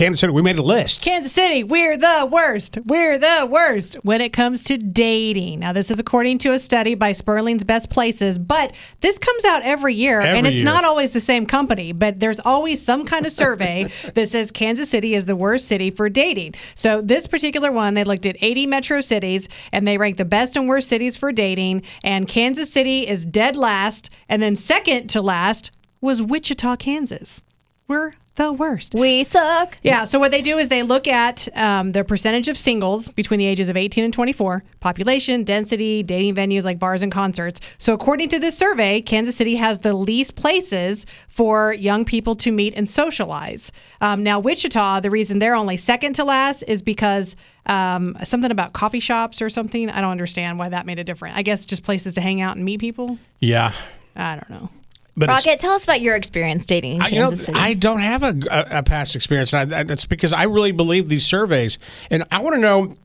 Kansas City, we made a list. Kansas City, we're the worst. We're the worst when it comes to dating. Now, this is according to a study by Sperling's Best Places, but this comes out every year, and it's not always the same company, but there's always some kind of survey that says Kansas City is the worst city for dating. So this particular one, they looked at 80 metro cities, and they ranked the best and worst cities for dating, and Kansas City is dead last, and then second to last was Wichita, Kansas. We're the worst. We suck. Yeah, so what they do is they look at the percentage of singles between the ages of 18 and 24, population, density, dating venues like bars and concerts. So according to this survey, Kansas City has the least places for young people to meet and socialize. Now, Wichita, the reason they're only second to last is because something about coffee shops or something. I don't understand why that made a difference. I guess just places to hang out and meet people. Yeah. I don't know. But Rocket, tell us about your experience dating in Kansas City. I don't have a past experience, and that's because I really believe these surveys. And I want to know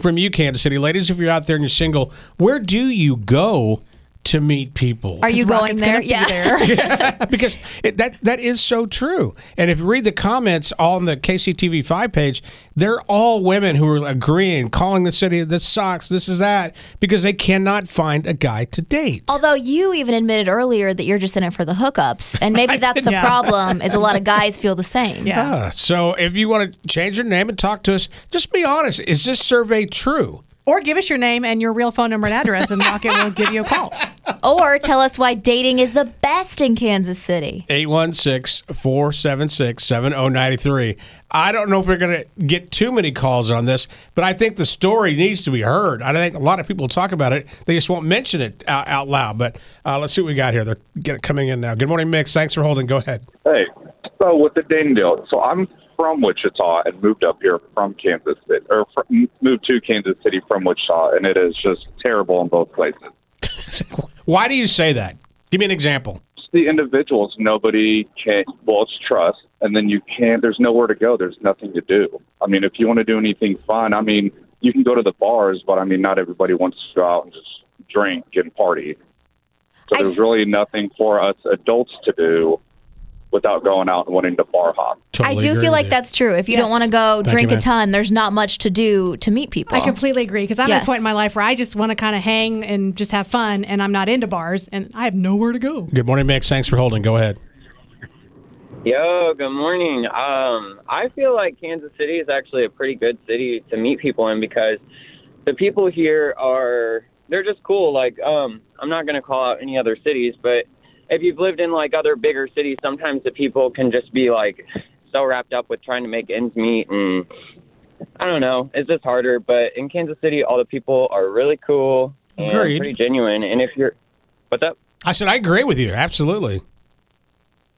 from you, Kansas City, ladies, if you're out there and you're single, where do you go to meet people? Are you going there? Yeah. Yeah. Because that is so true. And if you read the comments on the KCTV5 page, they're all women who are agreeing, calling the city, this sucks, this is that, because they cannot find a guy to date. Although you even admitted earlier that you're just in it for the hookups. And maybe that's the problem, is a lot of guys feel the same. Yeah. So if you want to change your name and talk to us, just be honest. Is this survey true? Or give us your name and your real phone number and address, and Rocket will give you a call. Or tell us why dating is the best in Kansas City. 816-476-7093. I don't know if we're going to get too many calls on this, but I think the story needs to be heard. I think a lot of people talk about it. They just won't mention it out loud. But let's see what we got here. They're coming in now. Good morning, Mix. Thanks for holding. Go ahead. Hey. So with the dating deal, so I'm from Wichita and moved up here from Kansas City, or moved to Kansas City from Wichita, and it is just terrible in both places. Why do you say that? Give me an example. It's the individuals. Nobody can. Well, it's trust, and then you can't. There's nowhere to go. There's nothing to do. I mean, if you want to do anything fun, I mean, you can go to the bars, but I mean, not everybody wants to go out and just drink and party. So there's really nothing for us adults to do without going out and wanting to bar hop. Totally I do feel like that's true. If you don't want to go drink a ton, there's not much to do to meet people. I completely agree, because I'm at a point in my life where I just want to kind of hang and just have fun, and I'm not into bars, and I have nowhere to go. Good morning, Max. Thanks for holding. Go ahead. Yo, good morning. I feel like Kansas City is actually a pretty good city to meet people in, because the people here are, they're just cool. Like, I'm not going to call out any other cities, but if you've lived in, like, other bigger cities, sometimes the people can just be, like, so wrapped up with trying to make ends meet, and I don't know. It's just harder. But in Kansas City, all the people are really cool and pretty genuine. And if you're – what's up? I said I agree with you. Absolutely.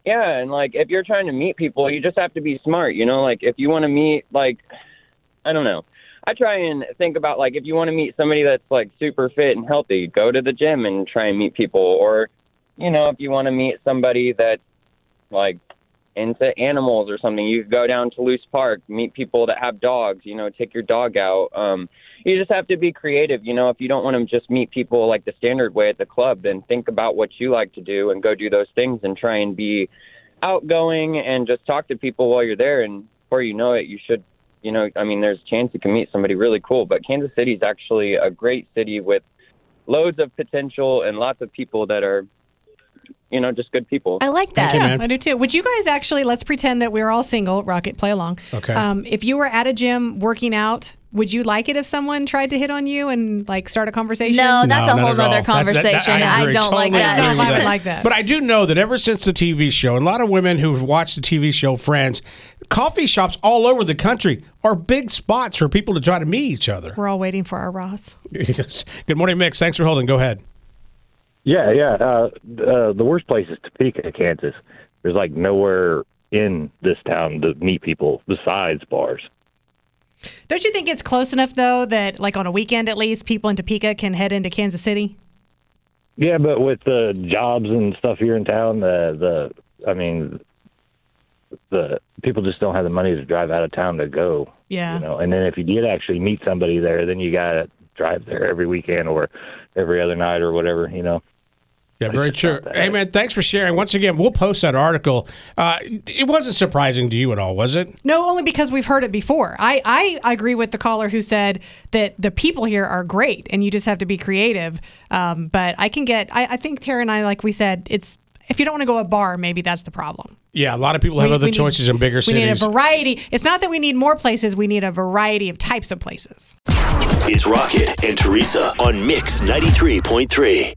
Yeah, and, like, if you're trying to meet people, you just have to be smart, you know? Like, if you want to meet, like – I don't know. I try and think about, like, if you want to meet somebody that's, like, super fit and healthy, go to the gym and try and meet people, or – you know, if you want to meet somebody that's, like, into animals or something, you go down to Loose Park, meet people that have dogs, you know, take your dog out. You just have to be creative. You know, if you don't want to just meet people, like, the standard way at the club, then think about what you like to do and go do those things and try and be outgoing and just talk to people while you're there. And before you know it, you should, you know, I mean, there's a chance you can meet somebody really cool. But Kansas City is actually a great city with loads of potential and lots of people that are, you know, just good people. I like that. Yeah, I do too. Would you guys actually, let's pretend that we're all single. Rocket, play along. Okay. If you were at a gym working out, would you like it if someone tried to hit on you and, like, start a conversation? No, that's a whole other conversation. I don't like that. I don't like that. But I do know that ever since the TV show, a lot of women who've watched the TV show Friends, coffee shops all over the country are big spots for people to try to meet each other. We're all waiting for our Ross. Yes. Good morning, Mix. Thanks for holding. Go ahead. Yeah. The worst place is Topeka, Kansas. There's, like, nowhere in this town to meet people besides bars. Don't you think it's close enough, though, that, like, on a weekend at least, people in Topeka can head into Kansas City? Yeah, but with the jobs and stuff here in town, the people just don't have the money to drive out of town to go. Yeah. You know? And then if you did actually meet somebody there, then you got to drive there every weekend or every other night or whatever, you know. Yeah, very true. Hey, man, thanks for sharing. Once again, we'll post that article. It wasn't surprising to you at all, was it? No, only because we've heard it before. I agree with the caller who said that the people here are great, and you just have to be creative. But I can get, I think Tara and I, like we said, it's if you don't want to go to a bar, maybe that's the problem. Yeah, a lot of people have other choices in bigger cities. We need a variety. It's not that we need more places. We need a variety of types of places. It's Rocket and Teresa on Mix 93.3.